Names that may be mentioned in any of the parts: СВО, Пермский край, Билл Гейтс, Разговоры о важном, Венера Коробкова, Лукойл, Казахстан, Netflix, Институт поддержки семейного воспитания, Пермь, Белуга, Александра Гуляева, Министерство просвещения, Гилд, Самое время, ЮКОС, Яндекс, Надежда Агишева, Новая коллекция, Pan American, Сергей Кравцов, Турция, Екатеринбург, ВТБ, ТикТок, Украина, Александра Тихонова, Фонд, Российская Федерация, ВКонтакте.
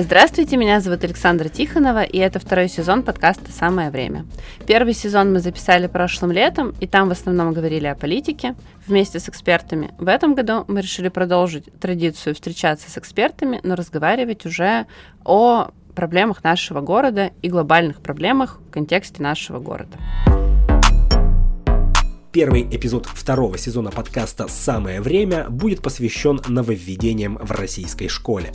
Здравствуйте, меня зовут Александра Тихонова, и это второй сезон подкаста «Самое время». Первый сезон мы записали прошлым летом, и там в основном говорили о политике вместе с экспертами. В этом году мы решили продолжить традицию встречаться с экспертами, но разговаривать уже о проблемах нашего города и глобальных проблемах в контексте нашего города. Первый эпизод второго сезона подкаста «Самое время» будет посвящен нововведениям в российской школе.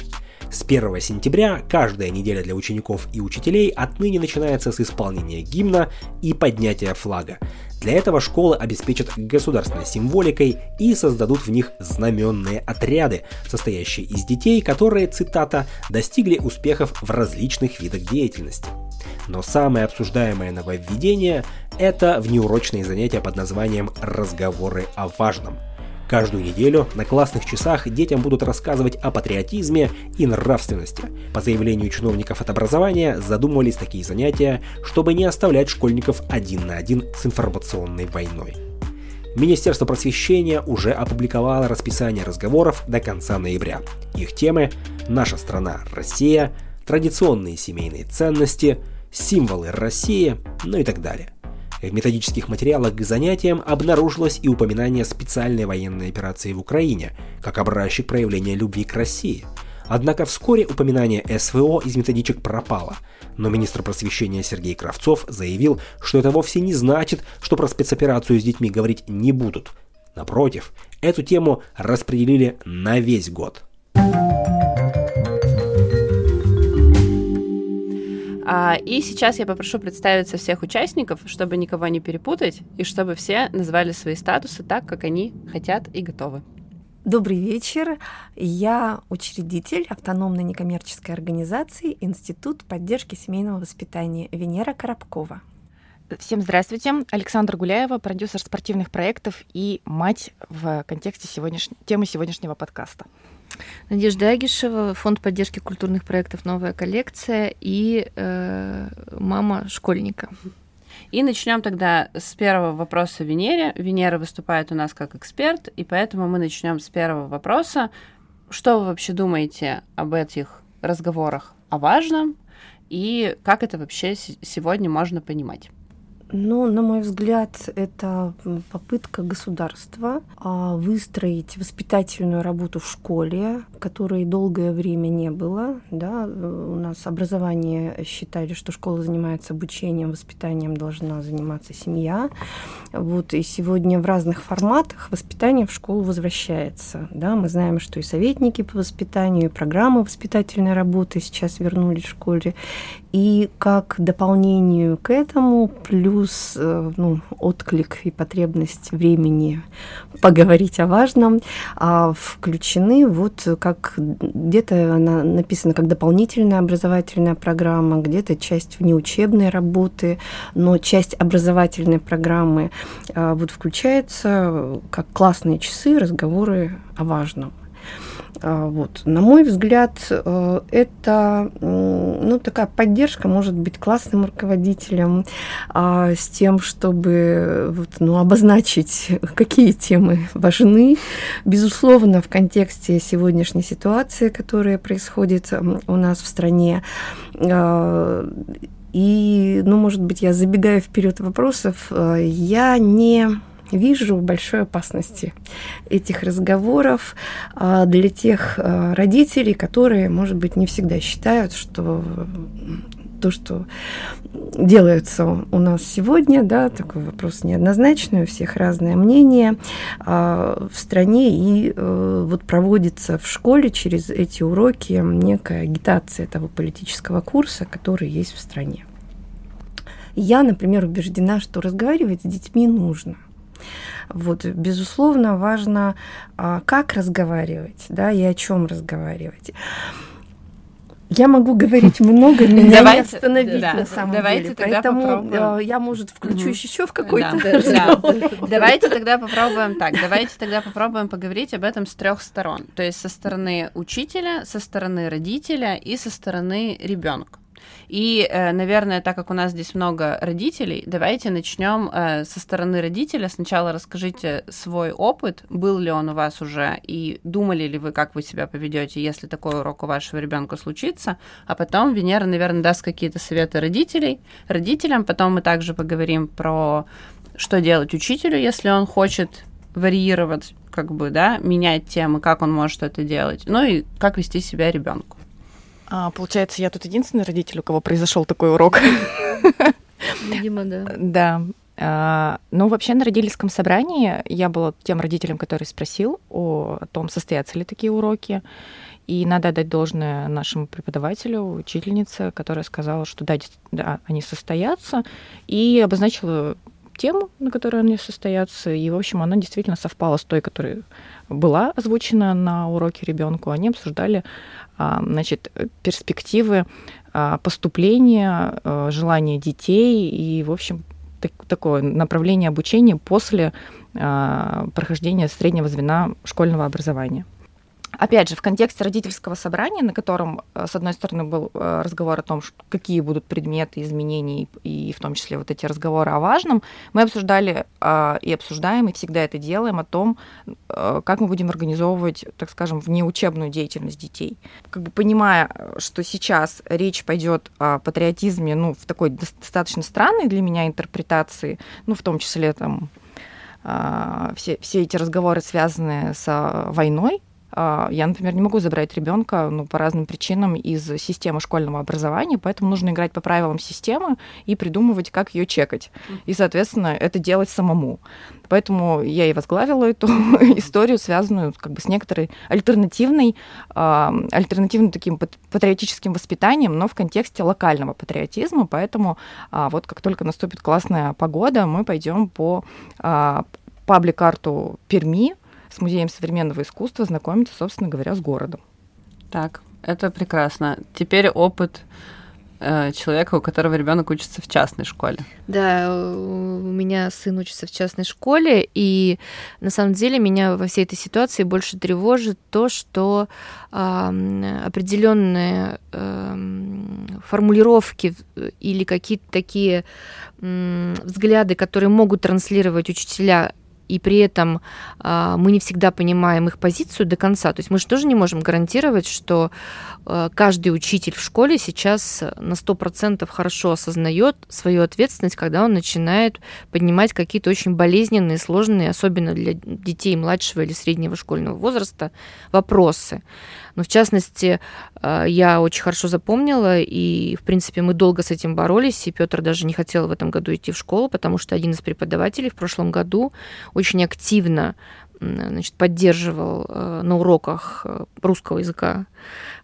С 1 сентября каждая неделя для учеников и учителей отныне начинается с исполнения гимна и поднятия флага. Для этого школы обеспечат государственной символикой и создадут в них знаменные отряды, состоящие из детей, которые, цитата, «достигли успехов в различных видах деятельности». Но самое обсуждаемое нововведение – это внеурочные занятия под названием «Разговоры о важном». Каждую неделю на классных часах детям будут рассказывать о патриотизме и нравственности. По заявлению чиновников от образования задумывались такие занятия, чтобы не оставлять школьников один на один с информационной войной. Министерство просвещения уже опубликовало расписание разговоров до конца ноября. Их темы – «Наша страна, Россия», «Традиционные семейные ценности», «Символы России», ну и так далее. В методических материалах к занятиям обнаружилось и упоминание специальной военной операции в Украине, как образчик проявления любви к России. Однако вскоре упоминание СВО из методичек пропало, но министр просвещения Сергей Кравцов заявил, что это вовсе не значит, что про спецоперацию с детьми говорить не будут. Напротив, эту тему распределили на весь год. И сейчас я попрошу представиться всех участников, чтобы никого не перепутать, и чтобы все назвали свои статусы так, как они хотят и готовы. Добрый вечер. Я учредитель автономной некоммерческой организации «Институт поддержки семейного воспитания» Венера Коробкова. Всем здравствуйте. Александра Гуляева, продюсер спортивных проектов и мать в контексте темы сегодняшнего подкаста. Надежда Агишева, фонд поддержки культурных проектов «Новая коллекция» и мама школьника. И начнем тогда с первого вопроса Венере. Венера выступает у нас как эксперт, и поэтому мы начнем с первого вопроса. Что вы вообще думаете об этих разговорах о важном, и как это вообще сегодня можно понимать? Ну, на мой взгляд, это попытка государства выстроить воспитательную работу в школе, которой долгое время не было. Да? У нас образование считали, что школа занимается обучением, воспитанием должна заниматься семья. Вот, и сегодня в разных форматах воспитание в школу возвращается. Да? Мы знаем, что и советники по воспитанию, и программы воспитательной работы сейчас вернулись в школе. И как дополнению к этому плюс отклик и потребность времени поговорить о важном, включены, вот как где-то она написана как дополнительная образовательная программа, где-то часть внеучебной работы, но часть образовательной программы вот включается как классные часы, разговоры о важном. Вот. На мой взгляд, это такая поддержка, может быть, классным руководителем с тем, чтобы обозначить, какие темы важны. Безусловно, в контексте сегодняшней ситуации, которая происходит у нас в стране, может быть, я забегаю вперед вопросов, я не... вижу большой опасности этих разговоров для тех родителей, которые, может быть, не всегда считают, что то, что делается у нас сегодня, да, такой вопрос неоднозначный, у всех разное мнение в стране, и проводится в школе через эти уроки некая агитация того политического курса, который есть в стране. Я, например, убеждена, что разговаривать с детьми нужно. Вот, безусловно, важно, как разговаривать, да, и о чем разговаривать. Я могу говорить много, меня давайте, не остановить да, на самом деле. Поэтому я, может, включусь еще в какой-то разговор. Да. Давайте тогда попробуем так. Давайте тогда попробуем поговорить об этом с трех сторон. То есть со стороны учителя, со стороны родителя и со стороны ребенка. И, наверное, так как у нас здесь много родителей, давайте начнем со стороны родителя. Сначала расскажите свой опыт, был ли он у вас уже, и думали ли вы, как вы себя поведете, если такой урок у вашего ребенка случится. А потом Венера, наверное, даст какие-то советы родителям. Потом мы также поговорим про, что делать учителю, если он хочет варьировать, менять темы, как он может это делать, ну и как вести себя ребенку. Получается, я тут единственный родитель, у кого произошел такой урок. Видимо, да. Да. Ну, вообще, на родительском собрании я была тем родителем, который спросил о том, состоятся ли такие уроки. И надо отдать должное нашему преподавателю, учительнице, которая сказала, что да, они состоятся, и обозначила тему, на которой они состоятся, и, в общем, она действительно совпала с той, которая была озвучена на уроке ребенку. Они обсуждали, перспективы поступления, желания детей и, в общем, такое направление обучения после прохождения среднего звена школьного образования. Опять же, в контексте родительского собрания, на котором, с одной стороны, был разговор о том, какие будут предметы изменений, и в том числе вот эти разговоры о важном, мы обсуждали и обсуждаем, и всегда это делаем, о том, как мы будем организовывать, так скажем, внеучебную деятельность детей. Понимая, что сейчас речь пойдет о патриотизме, в такой достаточно странной для меня интерпретации, в том числе все эти разговоры, связанные с войной. Я, например, не могу забрать ребенка по разным причинам из системы школьного образования, поэтому нужно играть по правилам системы и придумывать, как ее чекать. И, соответственно, это делать самому. Поэтому я и возглавила эту историю, связанную с некоторой альтернативным таким патриотическим воспитанием, но в контексте локального патриотизма. Поэтому как только наступит классная погода, мы пойдем по паблик-арту Перми, с Музеем современного искусства, знакомиться, собственно говоря, с городом. Так, это прекрасно. Теперь опыт человека, у которого ребенок учится в частной школе. Да, у меня сын учится в частной школе, и на самом деле меня во всей этой ситуации больше тревожит то, что определенные формулировки или какие-то такие взгляды, которые могут транслировать учителя, и при этом мы не всегда понимаем их позицию до конца. То есть мы же тоже не можем гарантировать, что каждый учитель в школе сейчас на 100% хорошо осознает свою ответственность, когда он начинает поднимать какие-то очень болезненные, сложные, особенно для детей младшего или среднего школьного возраста, вопросы. Но в частности, я очень хорошо запомнила, и, в принципе, мы долго с этим боролись, и Пётр даже не хотел в этом году идти в школу, потому что один из преподавателей в прошлом году очень активно поддерживал на уроках русского языка,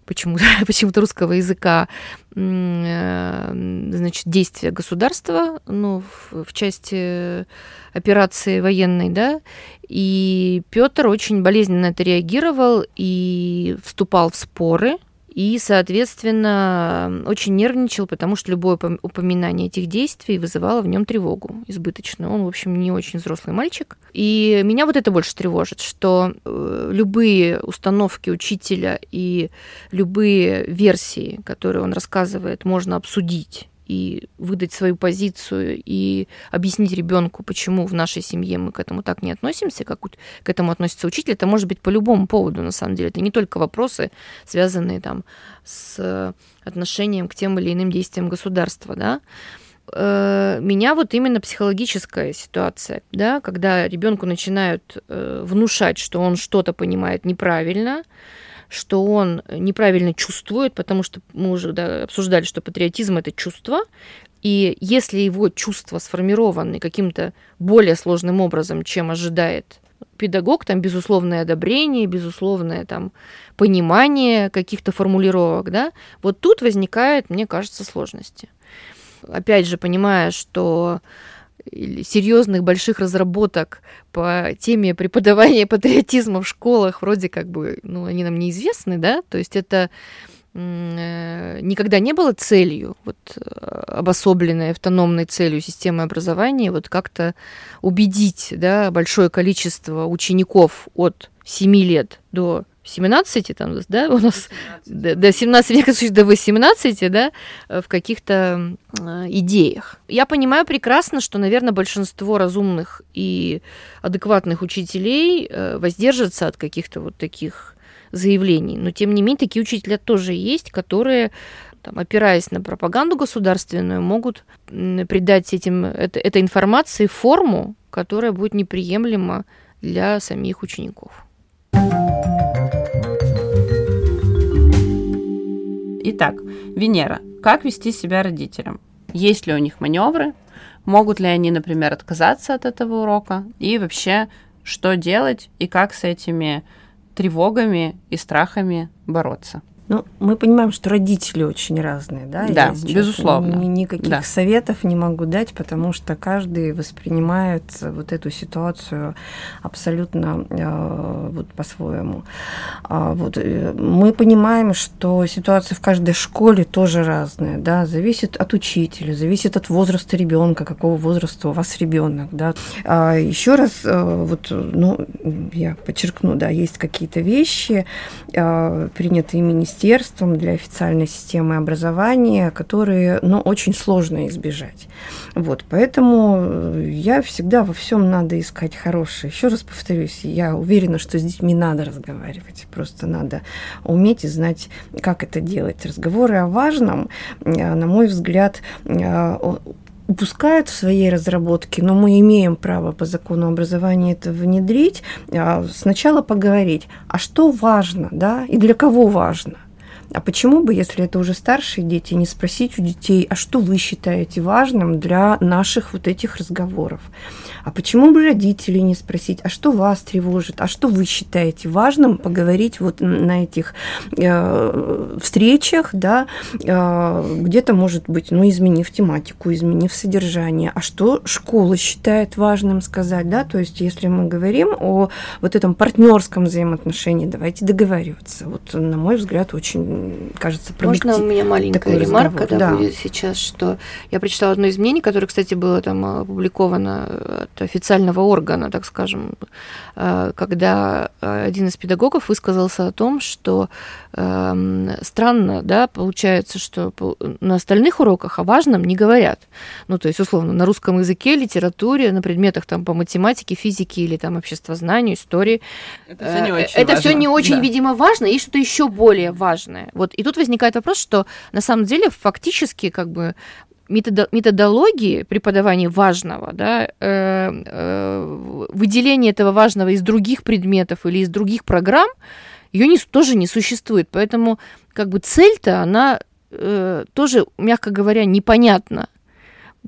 почему-то русского языка, действия государства, в части операции военной, да, и Пётр очень болезненно на это реагировал и вступал в споры, и, соответственно, очень нервничал, потому что любое упоминание этих действий вызывало в нем тревогу избыточную. Он, в общем, не очень взрослый мальчик. И меня вот это больше тревожит, что любые установки учителя и любые версии, которые он рассказывает, можно обсудить и выдать свою позицию, и объяснить ребенку, почему в нашей семье мы к этому так не относимся, как к этому относится учитель. Это может быть по любому поводу, на самом деле. Это не только вопросы, связанные с отношением к тем или иным действиям государства, да. Меня вот именно психологическая ситуация, да, когда ребенку начинают внушать, что он что-то понимает неправильно, что он неправильно чувствует, потому что мы уже обсуждали, что патриотизм – это чувство, и если его чувства сформированы каким-то более сложным образом, чем ожидает педагог, безусловное одобрение, безусловное понимание каких-то формулировок, да, вот тут возникают, мне кажется, сложности. Опять же, понимая, что серьезных больших разработок по теме преподавания патриотизма в школах вроде они нам неизвестны, да, то есть это никогда не было целью, обособленной, автономной целью системы образования, как-то убедить, да, большое количество учеников от 7 лет до 17, там, да, у нас до 17, в некотором случае до 18, да, в каких-то идеях. Я понимаю прекрасно, что, наверное, большинство разумных и адекватных учителей воздержатся от каких-то вот таких заявлений, но, тем не менее, такие учителя тоже есть, которые, там, опираясь на пропаганду государственную, могут придать этим, этой информации форму, которая будет неприемлема для самих учеников. Итак, Венера. Как вести себя родителям? Есть ли у них маневры? Могут ли они, например, отказаться от этого урока? И вообще, что делать и как с этими тревогами и страхами бороться? Ну, мы понимаем, что родители очень разные, да? Да, безусловно. Никаких советов не могу дать, потому что каждый воспринимает вот эту ситуацию абсолютно вот по-своему. Вот. Мы понимаем, что ситуация в каждой школе тоже разная, да, зависит от учителя, зависит от возраста ребенка, какого возраста у вас ребенок, да. Еще раз, вот, ну, я подчеркну, да, есть какие-то вещи, принятые министерством для официальной системы образования, которые, ну, очень сложно избежать. Вот, поэтому я всегда во всем надо искать хорошее. Еще раз повторюсь, я уверена, что с детьми надо разговаривать, просто надо уметь и знать, как это делать. Разговоры о важном, на мой взгляд, упускают в своей разработке, но мы имеем право по закону образования это внедрить, сначала поговорить, а что важно, да, и для кого важно. А почему бы, если это уже старшие дети, не спросить у детей, а что вы считаете важным для наших вот этих разговоров? А почему бы родителей не спросить, а что вас тревожит, а что вы считаете важным поговорить вот на этих встречах, да, где-то, может быть, ну, изменив тематику, изменив содержание, а что школа считает важным сказать, да, то есть если мы говорим о вот этом партнерском взаимоотношении, давайте договариваться. Вот, на мой взгляд, очень кажется, можно у меня маленькая ремарка, да, будет сейчас, что я прочитала одно из мнений, которое, кстати, было там опубликовано от официального органа, так скажем, когда один из педагогов высказался о том, что странно, да, получается, что на остальных уроках о важном не говорят. Ну, то есть, условно, на русском языке, литературе, на предметах там по математике, физике или там обществознанию, истории. Это все не очень, да, видимо, важно, и что-то еще более важное. Вот, и тут возникает вопрос, что на самом деле фактически как бы методологии преподавания важного, да, выделение этого важного из других предметов или из других программ, ее тоже не существует. Поэтому как бы цель-то, она тоже, мягко говоря, непонятна.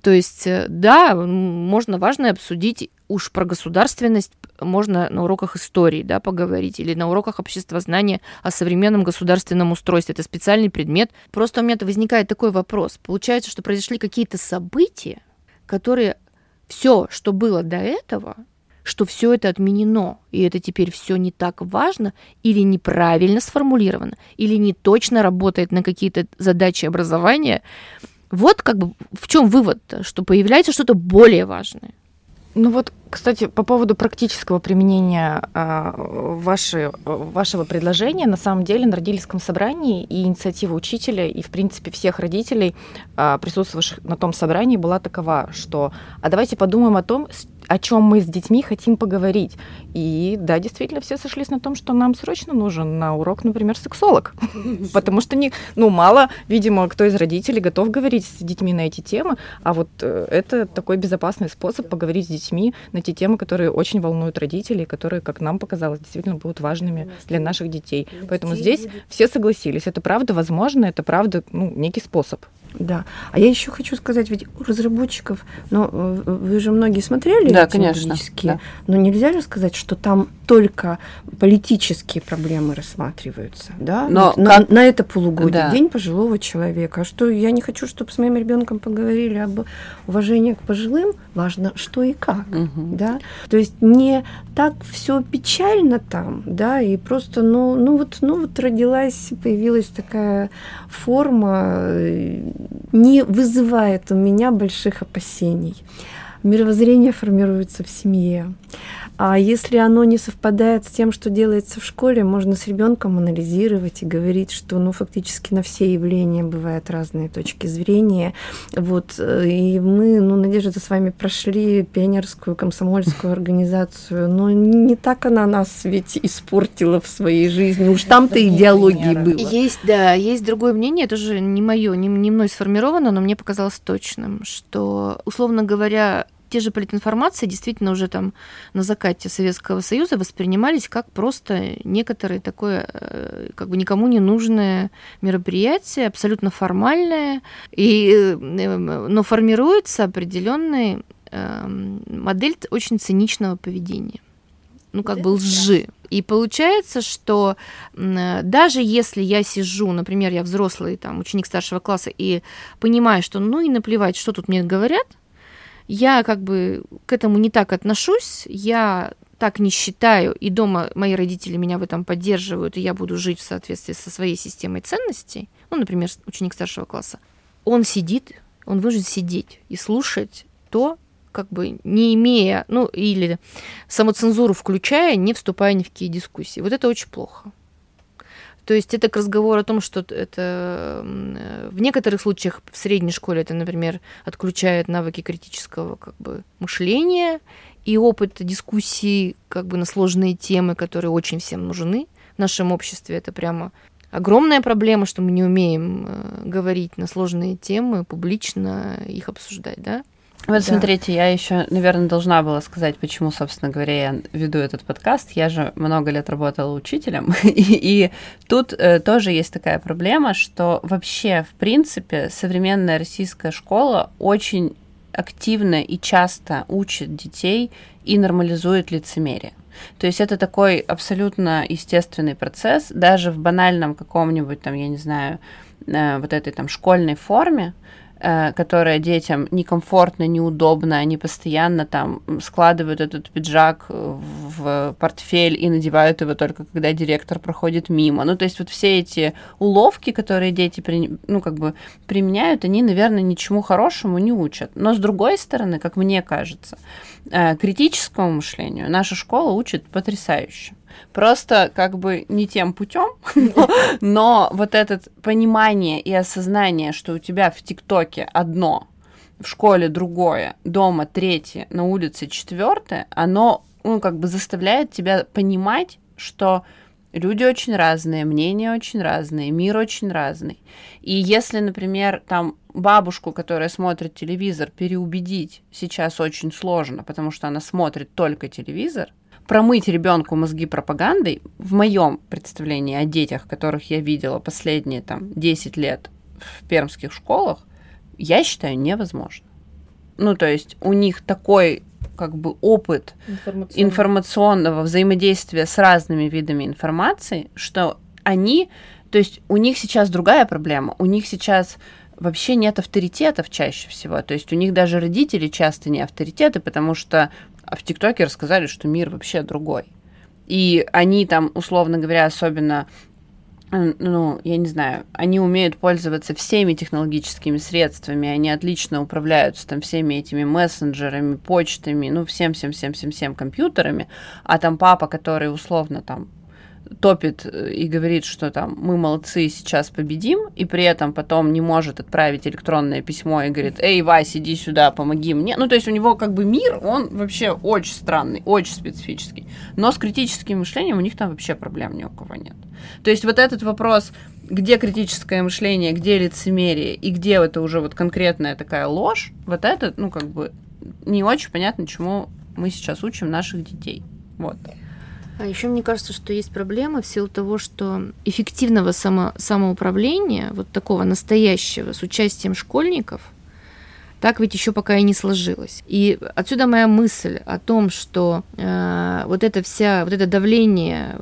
То есть, да, можно важное обсудить уж про государственность, можно на уроках истории, да, поговорить, или на уроках обществознания о современном государственном устройстве. Это специальный предмет. Просто у меня возникает такой вопрос. Получается, что произошли какие-то события, которые все, что было до этого, что все это отменено, и это теперь все не так важно, или неправильно сформулировано, или не точно работает на какие-то задачи образования. Вот как бы в чем вывод-то, что появляется что-то более важное. Ну вот, кстати, по поводу практического применения вашего предложения, на самом деле на родительском собрании и инициатива учителя, и, в принципе, всех родителей, присутствовавших на том собрании, была такова, что «а давайте подумаем о том, о чем мы с детьми хотим поговорить». И да, действительно, все сошлись на том, что нам срочно нужен на урок, например, сексолог. Потому что, ну, мало, видимо, кто из родителей готов говорить с детьми на эти темы, а вот это такой безопасный способ поговорить с детьми на те темы, которые очень волнуют родителей, которые, как нам показалось, действительно будут важными для наших детей. Поэтому здесь все согласились. Это правда возможно, это правда, ну, некий способ. Да. А я еще хочу сказать, ведь у разработчиков, но вы же многие смотрели, да, эти методические, да. Но нельзя же сказать, что там только политические проблемы рассматриваются, да? Но как... на это полугодие, да, день пожилого человека. А что я не хочу, чтобы с моим ребенком поговорили об уважении к пожилым, важно, что и как, угу, да? То есть не так все печально там, да, и просто, ну вот родилась, появилась такая форма, не вызывает у меня больших опасений. мировоззрение формируется в семье. А если оно не совпадает с тем, что делается в школе, можно с ребенком анализировать и говорить, что фактически на все явления бывают разные точки зрения. Вот. И мы, Надежда, с вами прошли пионерскую комсомольскую организацию, но не так она нас ведь испортила в своей жизни. Уж там-то идеологии было. Есть другое мнение, это же не мое, не мной сформировано, но мне показалось точным, что, условно говоря, те же политинформации действительно уже там на закате Советского Союза воспринимались как просто некоторые такое, как бы никому не нужное мероприятие, абсолютно формальное, но формируется определенная модель очень циничного поведения, как бы лжи. И получается, что даже если я сижу, например, я взрослый там, ученик старшего класса, и понимаю, что и наплевать, что тут мне говорят, я как бы к этому не так отношусь, я так не считаю, и дома мои родители меня в этом поддерживают, и я буду жить в соответствии со своей системой ценностей, например, ученик старшего класса, он сидит, он вынужден сидеть и слушать то, как бы не имея, или самоцензуру включая, не вступая ни в какие дискуссии. Вот это очень плохо. То есть это к разговору о том, что это в некоторых случаях в средней школе это, например, отключает навыки критического мышления и опыт дискуссий на сложные темы, которые очень всем нужны в нашем обществе. Это прямо огромная проблема, что мы не умеем говорить на сложные темы, публично их обсуждать, да? Вот смотрите, я еще, наверное, должна была сказать, почему, собственно говоря, я веду этот подкаст. Я же много лет работала учителем, и тут тоже есть такая проблема, что вообще, в принципе, современная российская школа очень активно и часто учит детей и нормализует лицемерие. То есть это такой абсолютно естественный процесс, даже в банальном каком-нибудь, там, я не знаю, вот этой там школьной форме, которая детям некомфортно, неудобно, они постоянно там складывают этот пиджак в портфель и надевают его только когда директор проходит мимо. То есть вот все эти уловки, которые дети применяют, они, наверное, ничему хорошему не учат. Но с другой стороны, как мне кажется, критическому мышлению наша школа учит потрясающе. Просто не тем путем, но вот это понимание и осознание, что у тебя в ТикТоке одно, в школе другое, дома третье, на улице четвертое, оно заставляет тебя понимать, что люди очень разные, мнения очень разные, мир очень разный. И если, например, там бабушку, которая смотрит телевизор, переубедить сейчас очень сложно, потому что она смотрит только телевизор, промыть ребенку мозги пропагандой, в моем представлении о детях, которых я видела последние 10 лет в пермских школах, я считаю, невозможно. То есть у них такой опыт информационного взаимодействия с разными видами информации, что они... То есть у них сейчас другая проблема. У них сейчас... Вообще нет авторитетов чаще всего. То есть у них даже родители часто не авторитеты, потому что в ТикТоке рассказали, что мир вообще другой. И они там, условно говоря, особенно, я не знаю, они умеют пользоваться всеми технологическими средствами, они отлично управляются там всеми этими мессенджерами, почтами, всем компьютерами. А там папа, который условно там топит и говорит, что там мы молодцы, сейчас победим, и при этом потом не может отправить электронное письмо и говорит: «Эй, Вась, иди сюда, помоги мне». То есть у него мир, он вообще очень странный, очень специфический. Но с критическим мышлением у них там вообще проблем ни у кого нет. То есть вот этот вопрос, где критическое мышление, где лицемерие, и где это уже конкретная такая ложь, вот это, не очень понятно, чему мы сейчас учим наших детей. Вот. А еще мне кажется, что есть проблема в силу того, что эффективного самоуправления, вот такого настоящего, с участием школьников, так ведь еще пока и не сложилось. И отсюда моя мысль о том, что вот это давление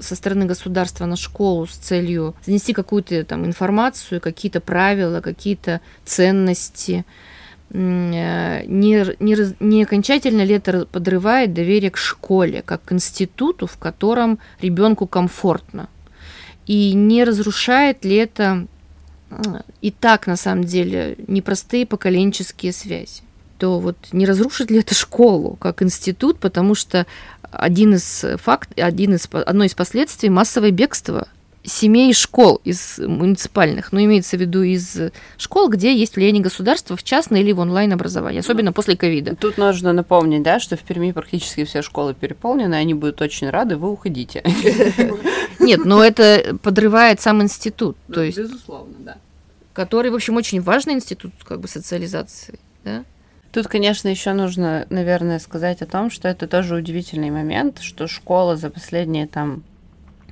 со стороны государства на школу с целью занести какую-то там информацию, какие-то правила, какие-то ценности, не окончательно ли это подрывает доверие к школе, как к институту, в котором ребенку комфортно? И не разрушает ли это и так, на самом деле, непростые поколенческие связи? что вот не разрушит ли это школу как институт, потому что одно из последствий массовое бегство семей школ из муниципальных, но имеется в виду из школ, где есть влияние государства в частное или в онлайн-образование, особенно после ковида. Тут нужно напомнить, да, что в Перми практически все школы переполнены, они будут очень рады, вы уходите. Нет, но это подрывает сам институт. Безусловно, да. Который, в общем, очень важный институт как бы социализации, да? Тут, конечно, еще нужно, наверное, сказать о том, что это тоже удивительный момент, что школа за последние там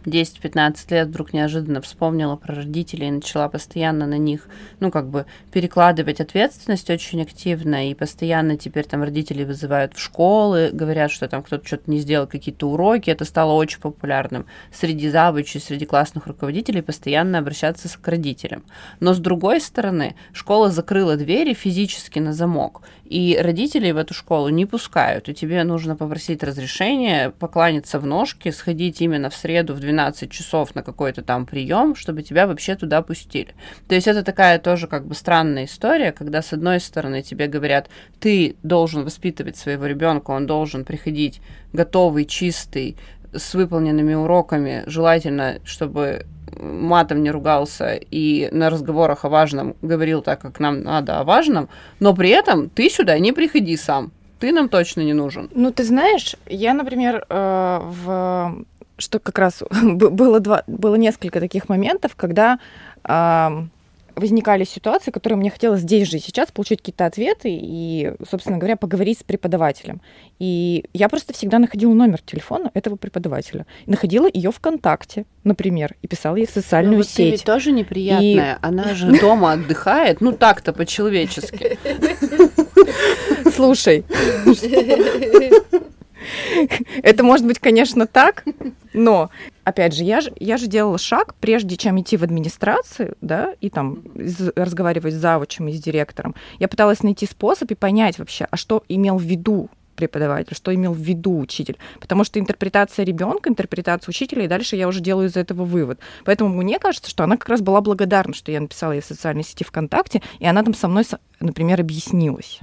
10-15 лет вдруг неожиданно вспомнила про родителей и начала постоянно на них, ну, как бы перекладывать ответственность очень активно, и постоянно теперь там родители вызывают в школы, говорят, что там кто-то что-то не сделал, какие-то уроки. Это стало очень популярным среди завучей, среди классных руководителей постоянно обращаться к родителям. Но, с другой стороны, школа закрыла двери физически на замок, и родителей в эту школу не пускают, и тебе нужно попросить разрешения, покланяться в ножки, сходить именно в среду в 12 часов на какой-то там прием, чтобы тебя вообще туда пустили. То есть это такая тоже как бы странная история, когда с одной стороны тебе говорят, ты должен воспитывать своего ребенка, он должен приходить готовый, чистый, с выполненными уроками, желательно, чтобы матом не ругался и на разговорах о важном говорил так, как нам надо, о важном, но при этом ты сюда не приходи сам, ты нам точно не нужен. Ну, ты знаешь, я, например, что как раз было несколько таких моментов, когда возникали ситуации, которые мне хотелось здесь же и сейчас получить какие-то ответы и, собственно говоря, поговорить с преподавателем. И я просто всегда находила номер телефона этого преподавателя. Находила ее ВКонтакте, например, и писала ей в социальную сеть. Ты ведь тоже неприятная. И... Она же дома отдыхает. Ну, так-то по-человечески. Слушай. Это может быть, конечно, так, но, опять же, я же делала шаг, прежде чем идти в администрацию, да, и там разговаривать с завучем и с директором, я пыталась найти способ и понять вообще, а что имел в виду преподаватель, что имел в виду учитель, потому что интерпретация ребенка, интерпретация учителя, и дальше я уже делаю из этого вывод. Поэтому мне кажется, что она как раз была благодарна, что я написала ей в социальной сети ВКонтакте, и она там со мной, например, объяснилась.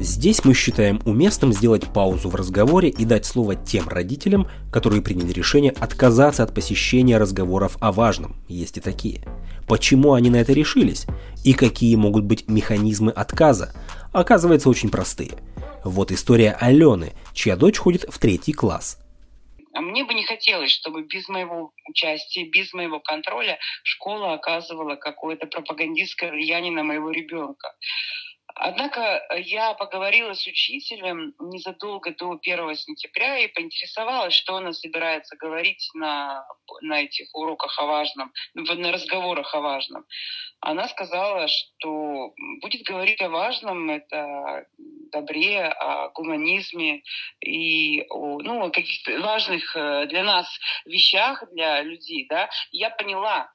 Здесь мы считаем уместным сделать паузу в разговоре и дать слово тем родителям, которые приняли решение отказаться от посещения разговоров о важном. Есть и такие. Почему они на это решились? И какие могут быть механизмы отказа? Оказывается, очень простые. Вот история Алены, чья дочь ходит в 3 класс. Мне бы не хотелось, чтобы без моего участия, без моего контроля школа оказывала какое-то пропагандистское влияние на моего ребенка. Однако я поговорила с учителем незадолго до 1 сентября и поинтересовалась, что она собирается говорить на этих уроках о важном, на разговорах о важном. Она сказала, что будет говорить о важном, это о добре, о гуманизме и о каких-то важных для нас вещах, для людей. Да? Я поняла,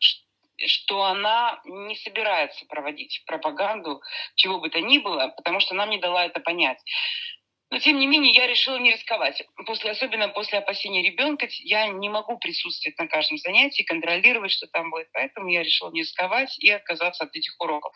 что она не собирается проводить пропаганду, чего бы то ни было, потому что она мне дала это понять. Но, тем не менее, я решила не рисковать. Особенно после опасения ребенка я не могу присутствовать на каждом занятии, контролировать, что там будет. Поэтому я решила не рисковать и отказаться от этих уроков.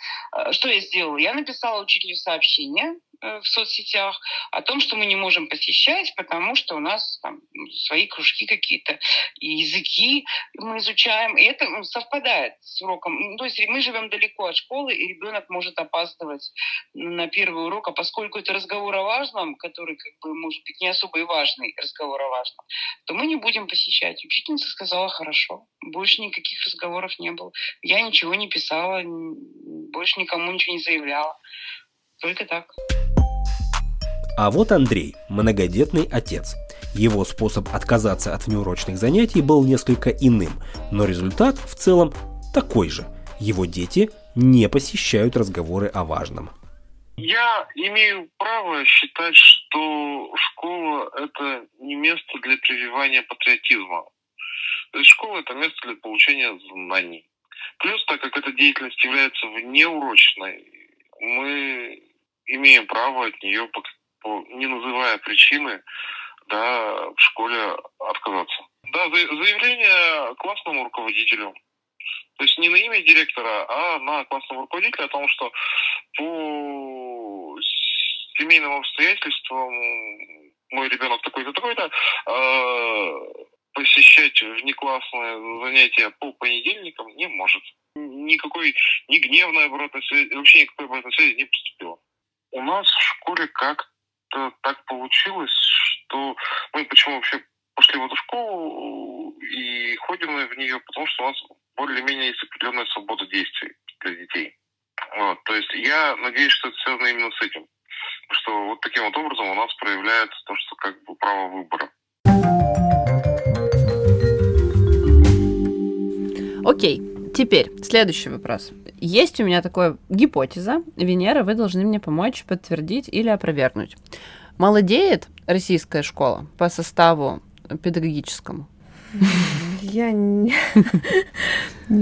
Что я сделала? Я написала учителю сообщение в соцсетях о том, что мы не можем посещать, потому что у нас там свои кружки какие-то, и языки мы изучаем. И это совпадает с уроком. То есть мы живем далеко от школы, и ребенок может опаздывать на первый урок, а поскольку это разговор о важном, который, как бы, может быть, не особо и важный разговор о важном, то мы не будем посещать. Учительница сказала: хорошо. Больше никаких разговоров не было. Я ничего не писала, больше никому ничего не заявляла. Только так. А вот Андрей, многодетный отец. Его способ отказаться от внеурочных занятий был несколько иным, но результат в целом такой же. Его дети не посещают разговоры о важном. Я имею право считать, что школа – это не место для прививания патриотизма. То есть школа – это место для получения знаний. Плюс, так как эта деятельность является внеурочной, мы имеем право от нее, не называя причины, да, в школе отказаться. Да, заявление классному руководителю, То есть не на имя директора, а на классного руководителя, потому что по семейным обстоятельствам мой ребенок такой-то, такой-то, посещать внеклассные занятия по понедельникам не может. Никакой, ни гневной обратной связи, вообще никакой обратной связи не поступило. У нас в школе как-то так получилось, что мы почему вообще пошли в эту школу и ходим в нее, потому что у нас более-менее есть определенная свобода действий для детей. Вот, то есть я надеюсь, что это связано именно с этим, что вот таким вот образом у нас проявляется то, что как бы право выбора. Окей, теперь следующий вопрос. Есть у меня такая гипотеза. Венера, вы должны мне помочь подтвердить или опровергнуть. Молодеет российская школа по составу педагогическому? Я не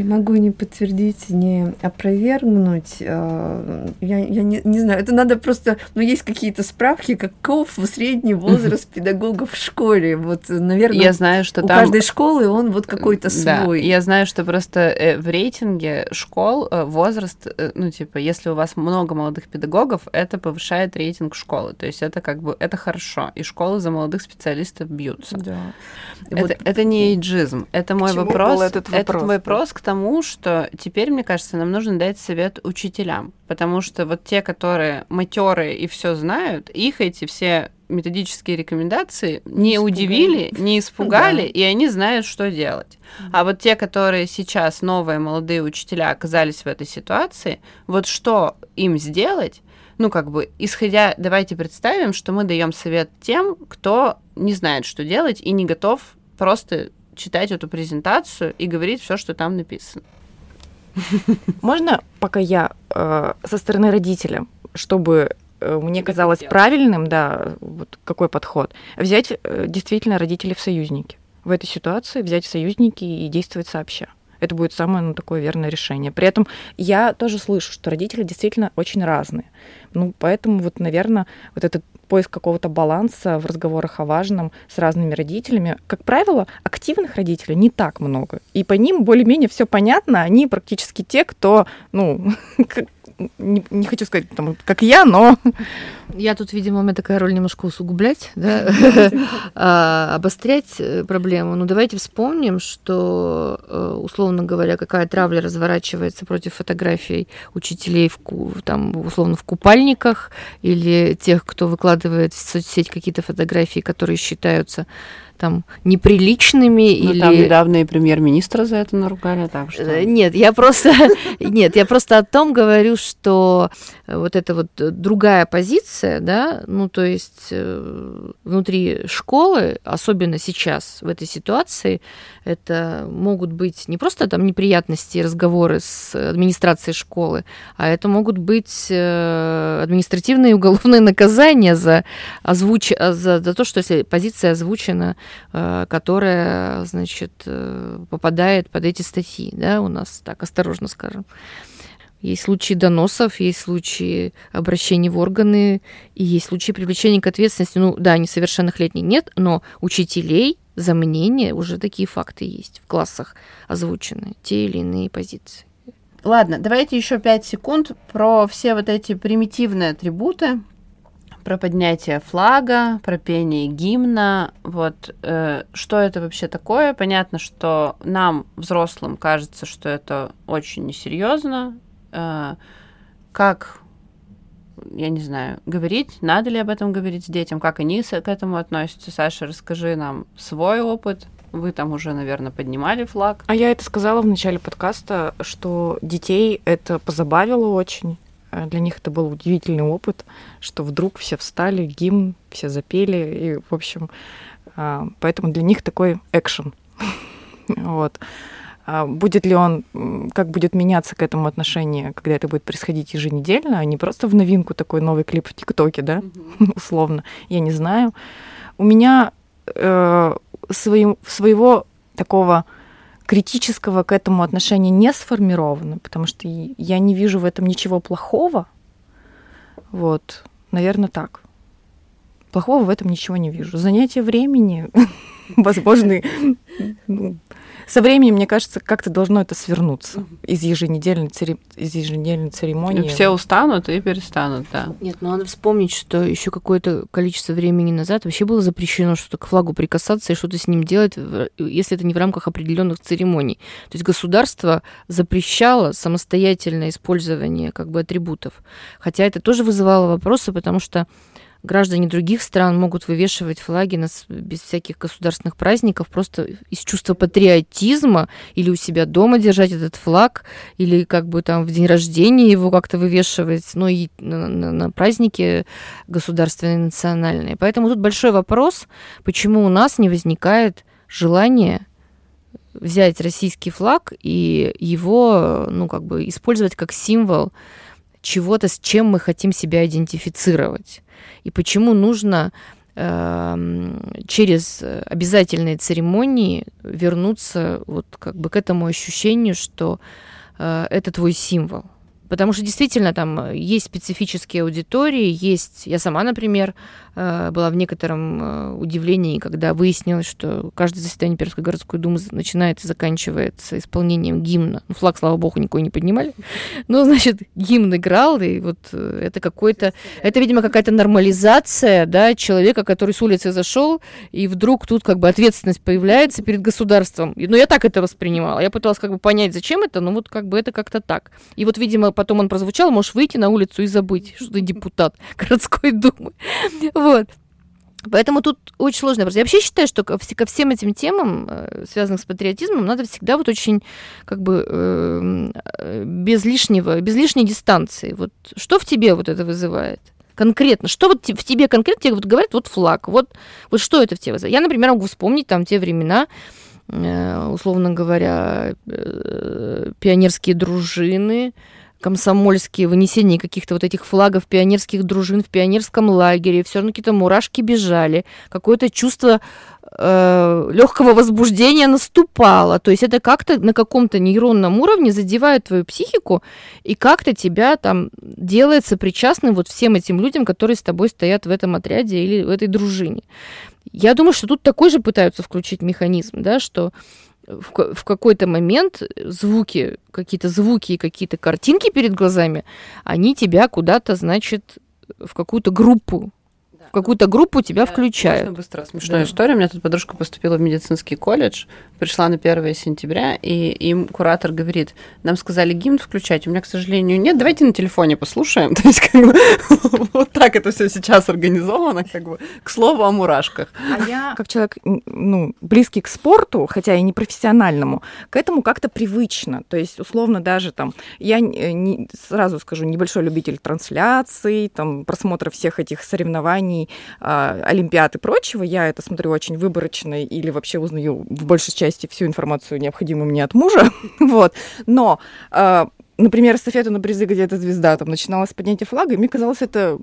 могу ни подтвердить, ни опровергнуть. Я не знаю, это надо просто... Но есть какие-то справки, каков средний возраст педагога в школе. Вот, наверное, я знаю, что у там... каждой школы он вот какой-то свой. Да, я знаю, что просто в рейтинге школ возраст... Ну, типа, если у вас много молодых педагогов, это повышает рейтинг школы. То есть это как бы... Это хорошо. И школы за молодых специалистов бьются. Да. Это не эйджизм. Это мой вопрос. Этот вопрос к тому, что теперь, мне кажется, нам нужно дать совет учителям, потому что вот те, которые матёрые и все знают, их эти все методические рекомендации не удивили, не испугали, да. И они знают, что делать. А вот те, которые сейчас новые молодые учителя оказались в этой ситуации, вот что им сделать? Ну, как бы, исходя, давайте представим, что мы даем совет тем, кто не знает, что делать и не готов просто читать эту презентацию и говорить все, что там написано. Можно, пока я со стороны родителя, чтобы мне казалось правильным, да, вот какой подход, взять действительно родителей в союзники. В этой ситуации взять в союзники и действовать сообща. Это будет самое, ну, такое верное решение. При этом я тоже слышу, что родители действительно очень разные. Ну, поэтому вот, наверное, вот этот поиск какого-то баланса в разговорах о важном с разными родителями. Как правило, активных родителей не так много. И по ним более-менее все понятно. Они практически те, кто, ну, не хочу сказать, там, как я, но... Я тут, видимо, у меня такая роль немножко усугублять, да? Обострять проблему. Ну, давайте вспомним, что, условно говоря, какая травля разворачивается против фотографий учителей, там, условно, в купальниках или тех, кто выкладывает в соцсеть какие-то фотографии, которые считаются... там, неприличными. Ну, или... там недавно и премьер-министра за это наругали, так что... Нет, я просто о том говорю, что вот эта вот другая позиция, да, ну, то есть внутри школы, особенно сейчас в этой ситуации, это могут быть не просто там неприятности, разговоры с администрацией школы, а это могут быть административные и уголовные наказания за то, что если позиция озвучена, которая, значит, попадает под эти статьи, да, у нас, так, осторожно скажем. Есть случаи доносов, есть случаи обращений в органы, и есть случаи привлечения к ответственности. Ну, да, несовершеннолетних нет, но учителей за мнение уже такие факты есть в классах озвучены, те или иные позиции. Ладно, давайте еще 5 секунд про все вот эти примитивные атрибуты. Про поднятие флага, про пение гимна, вот, что это вообще такое? Понятно, что нам, взрослым, кажется, что это очень несерьезно. Как, я не знаю, говорить, надо ли об этом говорить с детям, как они к этому относятся? Саша, расскажи нам свой опыт. Вы там уже, наверное, поднимали флаг. А я это сказала в начале подкаста, что детей это позабавило очень. Для них это был удивительный опыт, что вдруг все встали, гимн, все запели. И, в общем, поэтому для них такой экшен. Вот. Будет ли он, как будет меняться к этому отношение, когда это будет происходить еженедельно, а не просто в новинку такой новый клип в ТикТоке, да, условно, я не знаю. У меня своего такого... критического к этому отношения не сформировано, потому что я не вижу в этом ничего плохого. Вот, наверное, так. Плохого в этом ничего не вижу. Занятие времени возможны. Со временем, мне кажется, как-то должно это свернуться из еженедельной церемонии. Все устанут и перестанут, да. Нет, но надо вспомнить, что еще какое-то количество времени назад вообще было запрещено что-то к флагу прикасаться и что-то с ним делать, если это не в рамках определенных церемоний. То есть государство запрещало самостоятельное использование как бы атрибутов. Хотя это тоже вызывало вопросы, потому что граждане других стран могут вывешивать флаги без всяких государственных праздников, просто из чувства патриотизма, или у себя дома держать этот флаг, или как бы там в день рождения его как-то вывешивать, но и на праздники государственные, национальные. Поэтому тут большой вопрос, почему у нас не возникает желание взять российский флаг и его, как бы использовать как символ чего-то, с чем мы хотим себя идентифицировать. И почему нужно через обязательные церемонии вернуться к этому ощущению, что это твой символ. Потому что действительно там есть специфические аудитории, есть... Я сама, например, была в некотором удивлении, когда выяснилось, что каждое заседание Пермской городской думы начинается и заканчивается исполнением гимна. Флаг, слава богу, никакой не поднимали. Но, значит, гимн играл, и это какой-то... Это, видимо, какая-то нормализация, да, человека, который с улицы зашел, и вдруг тут как бы ответственность появляется перед государством. Но я так это воспринимала. Я пыталась как бы понять, зачем это, но это как-то так. И видимо, потом он прозвучал, можешь выйти на улицу и забыть, что ты депутат городской думы. Поэтому тут очень сложный вопрос. Я вообще считаю, что ко всем этим темам, связанных с патриотизмом, надо всегда очень без лишней дистанции. Что в тебе это вызывает? Конкретно, что в тебе конкретно, тебе говорят, флаг, вот что это в тебе вызывает? Я, например, могу вспомнить там те времена, условно говоря, пионерские дружины, комсомольские, вынесения каких-то этих флагов пионерских дружин в пионерском лагере, все равно какие-то мурашки бежали, какое-то чувство легкого возбуждения наступало. То есть это как-то на каком-то нейронном уровне задевает твою психику и как-то тебя там делает сопричастным всем этим людям, которые с тобой стоят в этом отряде или в этой дружине. Я думаю, что тут такой же пытаются включить механизм, да, что в какой-то момент звуки и какие-то картинки перед глазами, они тебя куда-то, значит, в какую-то группу. В какую-то группу тебя включают. Можно быстро смешную историю. У меня тут подружка поступила в медицинский колледж, пришла на 1 сентября, и им куратор говорит, нам сказали гимн включать, у меня, к сожалению, нет, давайте на телефоне послушаем. То есть вот так это все сейчас организовано, к слову о мурашках. А я, как человек, близкий к спорту, хотя и не профессиональному, к этому как-то привычно. То есть, условно, даже там, я сразу скажу, небольшой любитель трансляций, там, просмотра всех этих соревнований, олимпиад и прочего. Я это смотрю очень выборочно или вообще узнаю в большей части всю информацию, необходимую мне от мужа. Но, например, эстафету на призы «Где-то звезда» там начиналась с поднятия флага, и мне казалось, это,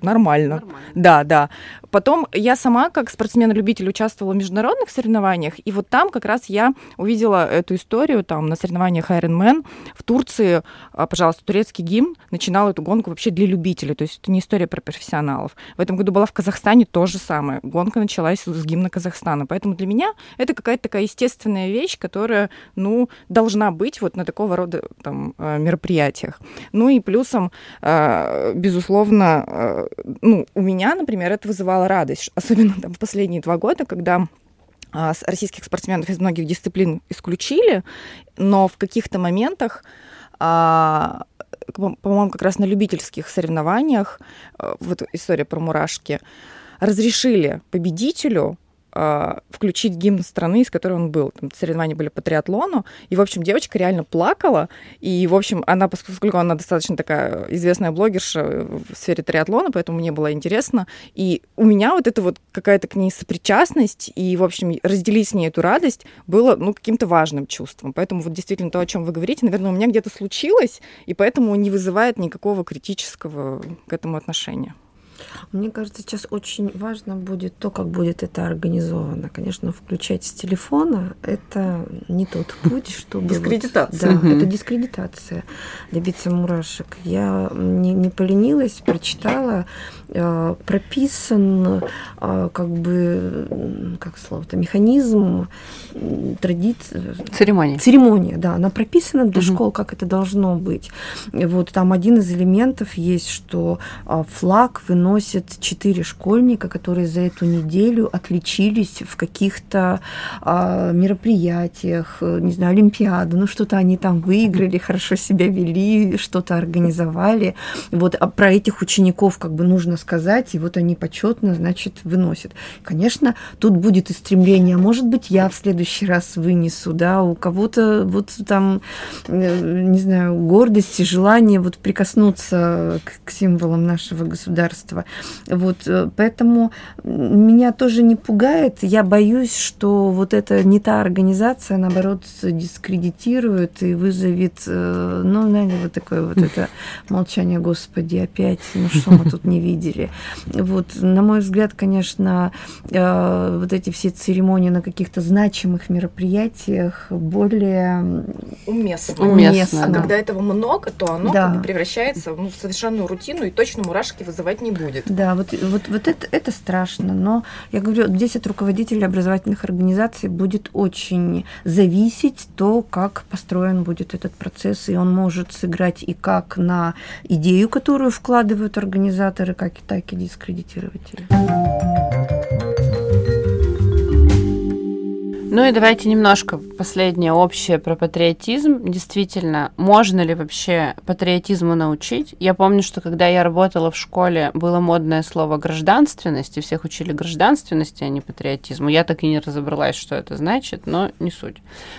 нормально. Да. Потом я сама, как спортсмен-любитель, участвовала в международных соревнованиях, и там как раз я увидела эту историю, там, на соревнованиях Ironman в Турции, пожалуйста, турецкий гимн начинал эту гонку вообще для любителей, то есть это не история про профессионалов. В этом году была в Казахстане то же самое, гонка началась с гимна Казахстана, поэтому для меня это какая-то такая естественная вещь, которая, должна быть на такого рода там мероприятиях. И плюсом, безусловно, у меня, например, это вызывало радость, особенно в последние 2 года, когда российских спортсменов из многих дисциплин исключили, но в каких-то моментах, по-моему, как раз на любительских соревнованиях, история про мурашки, разрешили победителю включить гимн страны, из которой он был. Там соревнования были по триатлону, и, в общем, девочка реально плакала, и, в общем, она, поскольку она достаточно такая известная блогерша в сфере триатлона, поэтому мне было интересно, и у меня это какая-то к ней сопричастность, и, в общем, разделить с ней эту радость было, каким-то важным чувством. Поэтому действительно то, о чем вы говорите, наверное, у меня где-то случилось, и поэтому не вызывает никакого критического к этому отношения. Мне кажется, сейчас очень важно будет то, как будет это организовано. Конечно, включать с телефона – это не тот путь, чтобы… Дискредитация. Да, это дискредитация. Добиться мурашек. Я не поленилась, прочитала, прописан как бы, как слово-то, механизм, традиция… Церемония. Церемония, да. Она прописана для школ, как это должно быть. Вот там один из элементов есть, что флаг выносят 4 школьника, которые за эту неделю отличились в каких-то мероприятиях, не знаю, олимпиады, ну что-то они там выиграли, хорошо себя вели, что-то организовали. Вот про этих учеников как бы нужно сказать, и вот они почетно, значит, выносят. Конечно, тут будет и стремление, может быть, я в следующий раз вынесу, да, у кого-то вот там, не знаю, гордость и желание вот прикоснуться к символам нашего государства. Вот, поэтому меня тоже не пугает. Я боюсь, что вот это не та организация, наоборот, дискредитирует и вызовет, ну, знаете, вот такое вот это молчание, господи, опять, ну, что мы тут не видели. Вот, на мой взгляд, конечно, вот эти все церемонии на каких-то значимых мероприятиях более уместно. А когда этого много, то оно как бы превращается в совершенную рутину и точно мурашки вызывать не будет. Да, вот это страшно, но я говорю, здесь от руководителей образовательных организаций будет очень зависеть то, как построен будет этот процесс, и он может сыграть и как на идею, которую вкладывают организаторы, как и так и дискредитировать ее. Ну и давайте немножко последнее общее про патриотизм. Действительно, можно ли вообще патриотизму научить? Я помню, что когда я работала в школе, было модное слово «гражданственность», и всех учили гражданственности, а не патриотизму. Я так и не разобралась, что это значит, но не суть.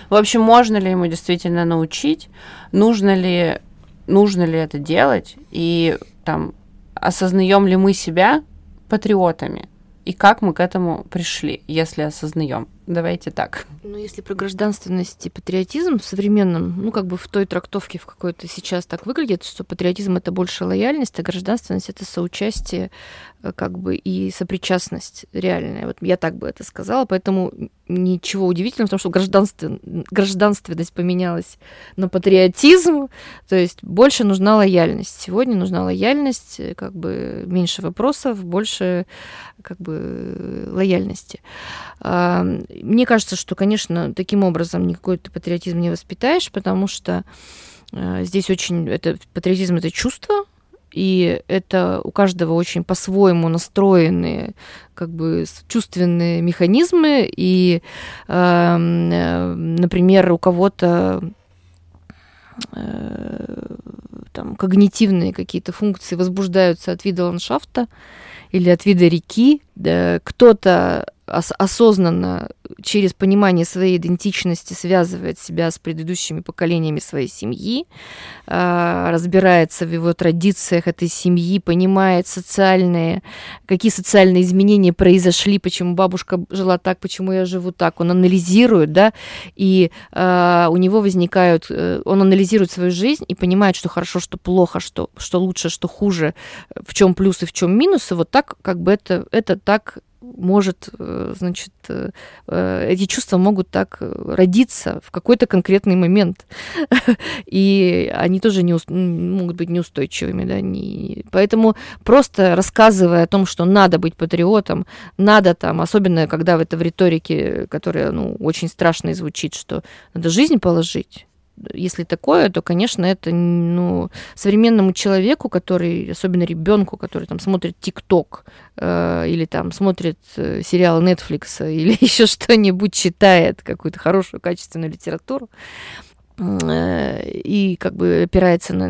В общем, можно ли ему действительно научить? Нужно ли это делать? И там осознаем ли мы себя патриотами? И как мы к этому пришли, если осознаем? Давайте так. Ну, если про гражданственность и патриотизм в современном, ну, как бы в той трактовке, в какой-то сейчас так выглядит, что патриотизм — это больше лояльность, а гражданственность — это соучастие, как бы, и сопричастность реальная. Вот я так бы это сказала, поэтому ничего удивительного в том, что гражданственность поменялась на патриотизм, то есть больше нужна лояльность. Сегодня нужна лояльность, как бы меньше вопросов, больше, как бы, лояльности. Мне кажется, что, конечно, таким образом никакой ты патриотизм не воспитаешь, потому что здесь очень... Патриотизм — это чувство, и это у каждого очень по-своему настроенные, как бы, чувственные механизмы. И, например, у кого-то... там когнитивные какие-то функции возбуждаются от вида ландшафта или от вида реки. Кто-то осознанно через понимание своей идентичности связывает себя с предыдущими поколениями своей семьи, разбирается в его традициях этой семьи, понимает какие социальные изменения произошли, почему бабушка жила так, почему я живу так. Он анализирует, да, и у него возникают... Он анализирует свою жизнь и понимает, что хорошо, что плохо, что лучше, что хуже, в чем плюсы, в чем минусы. Вот так, как бы, это так... может, значит, эти чувства могут так родиться в какой-то конкретный момент. И они тоже могут быть неустойчивыми. Да? Поэтому просто рассказывая о том, что надо быть патриотом, надо там, особенно когда это в риторике, которая, ну, очень страшно звучит, что надо жизнь положить. Если такое, то, конечно, это, ну, современному человеку, который, особенно ребенку, который там смотрит ТикТок или там смотрит сериалы Netflix или еще что-нибудь, читает какую-то хорошую качественную литературу и, как бы, опирается на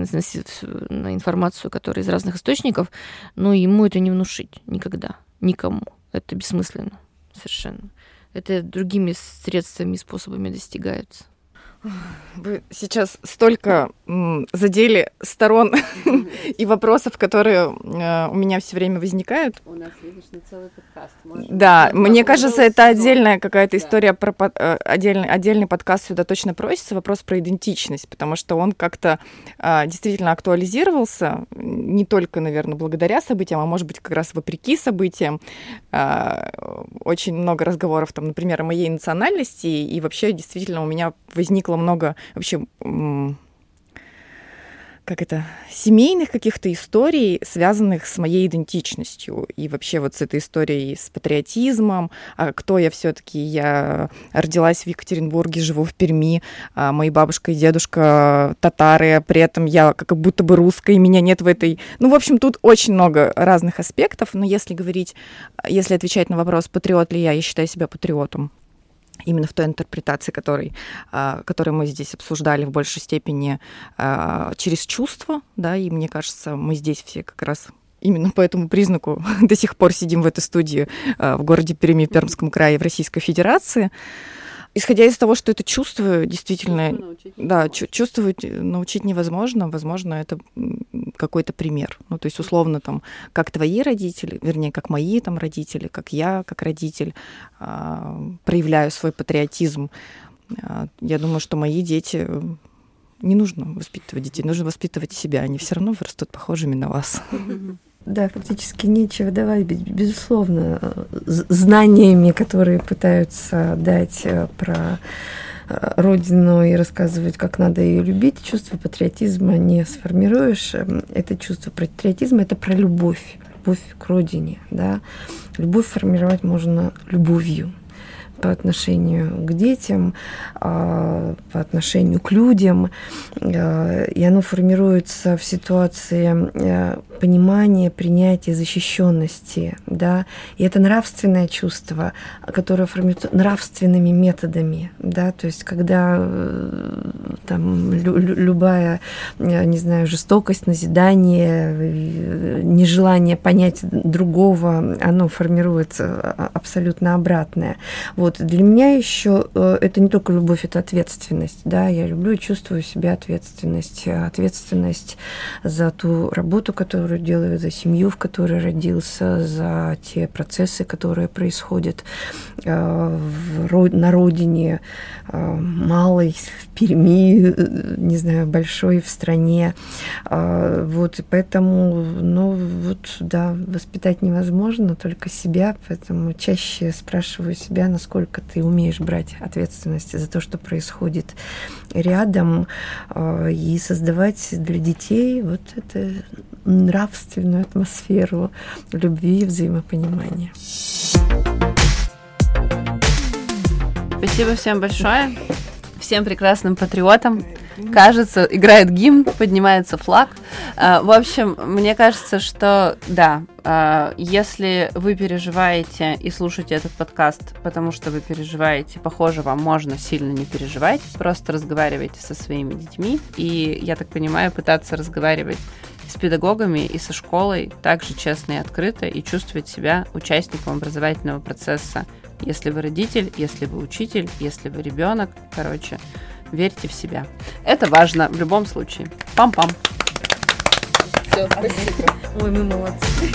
информацию, которая из разных источников, но ему это не внушить никогда, никому. Это бессмысленно совершенно. Это другими средствами и способами достигается. Вы сейчас столько задели сторон и вопросов, которые у меня все время возникают. У нас, видишь, на целый подкаст. Да, мне кажется, это отдельная какая-то история, про отдельный подкаст сюда точно просится, вопрос про идентичность, потому что он как-то действительно актуализировался, не только, наверное, благодаря событиям, а может быть, как раз вопреки событиям. Очень много разговоров, там, например, о моей национальности, и вообще действительно у меня возникло много вообще семейных каких-то историй, связанных с моей идентичностью и вообще вот с этой историей с патриотизмом, а кто я все-таки, я родилась в Екатеринбурге, живу в Перми, а мои бабушка и дедушка татары, а при этом я как будто бы русская, и меня нет в этой... Ну, в общем, тут очень много разных аспектов, но если отвечать на вопрос, патриот ли я считаю себя патриотом, именно в той интерпретации, которую мы здесь обсуждали в большей степени через чувства, да, и мне кажется, мы здесь все как раз именно по этому признаку до сих пор сидим в этой студии в городе Перми, в Пермском крае, в Российской Федерации. Исходя из того, что это чувство действительно... Чувствовать научить невозможно. Возможно, это какой-то пример. Ну, то есть, условно, там, как твои родители, вернее, как мои там родители, как я, как родитель, проявляю свой патриотизм. Я думаю, что мои дети... Не нужно воспитывать детей, нужно воспитывать себя. Они все равно вырастут похожими на вас. Да, фактически нечего давать, безусловно, знаниями, которые пытаются дать про родину и рассказывать, как надо ее любить, чувство патриотизма не сформируешь. Это чувство патриотизма, это про любовь, любовь к родине, да. Любовь формировать можно любовью по отношению к детям, по отношению к людям. И оно формируется в ситуации понимания, принятия, защищенности. Да? И это нравственное чувство, которое формируется нравственными методами. Да? То есть, когда там, любая, не знаю, жестокость, назидание, нежелание понять другого, оно формируется абсолютно обратное. Вот. Для меня еще это не только любовь, это ответственность. Да? Я люблю и чувствую себя ответственность. Ответственность за ту работу, которую делаю, за семью, в которой родился, за те процессы, которые происходят на родине, малой, в Перми, не знаю, большой, в стране. Вот. И поэтому, воспитать невозможно, только себя. Поэтому чаще спрашиваю себя, насколько ты умеешь брать ответственность за то, что происходит рядом, и создавать для детей вот эту нравственную атмосферу любви и взаимопонимания. Спасибо всем большое, всем прекрасным патриотам. Кажется, играет гимн, поднимается флаг. В общем, мне кажется, что да, если вы переживаете и слушаете этот подкаст, потому что вы переживаете, похоже, вам можно сильно не переживать, просто разговаривайте со своими детьми. И, я так понимаю, пытаться разговаривать с педагогами и со школой также честно и открыто, и чувствовать себя участником образовательного процесса. Если вы родитель, если вы учитель, если вы ребенок, верьте в себя. Это важно в любом случае. Пам-пам. Все, спасибо. Ой, мы молодцы.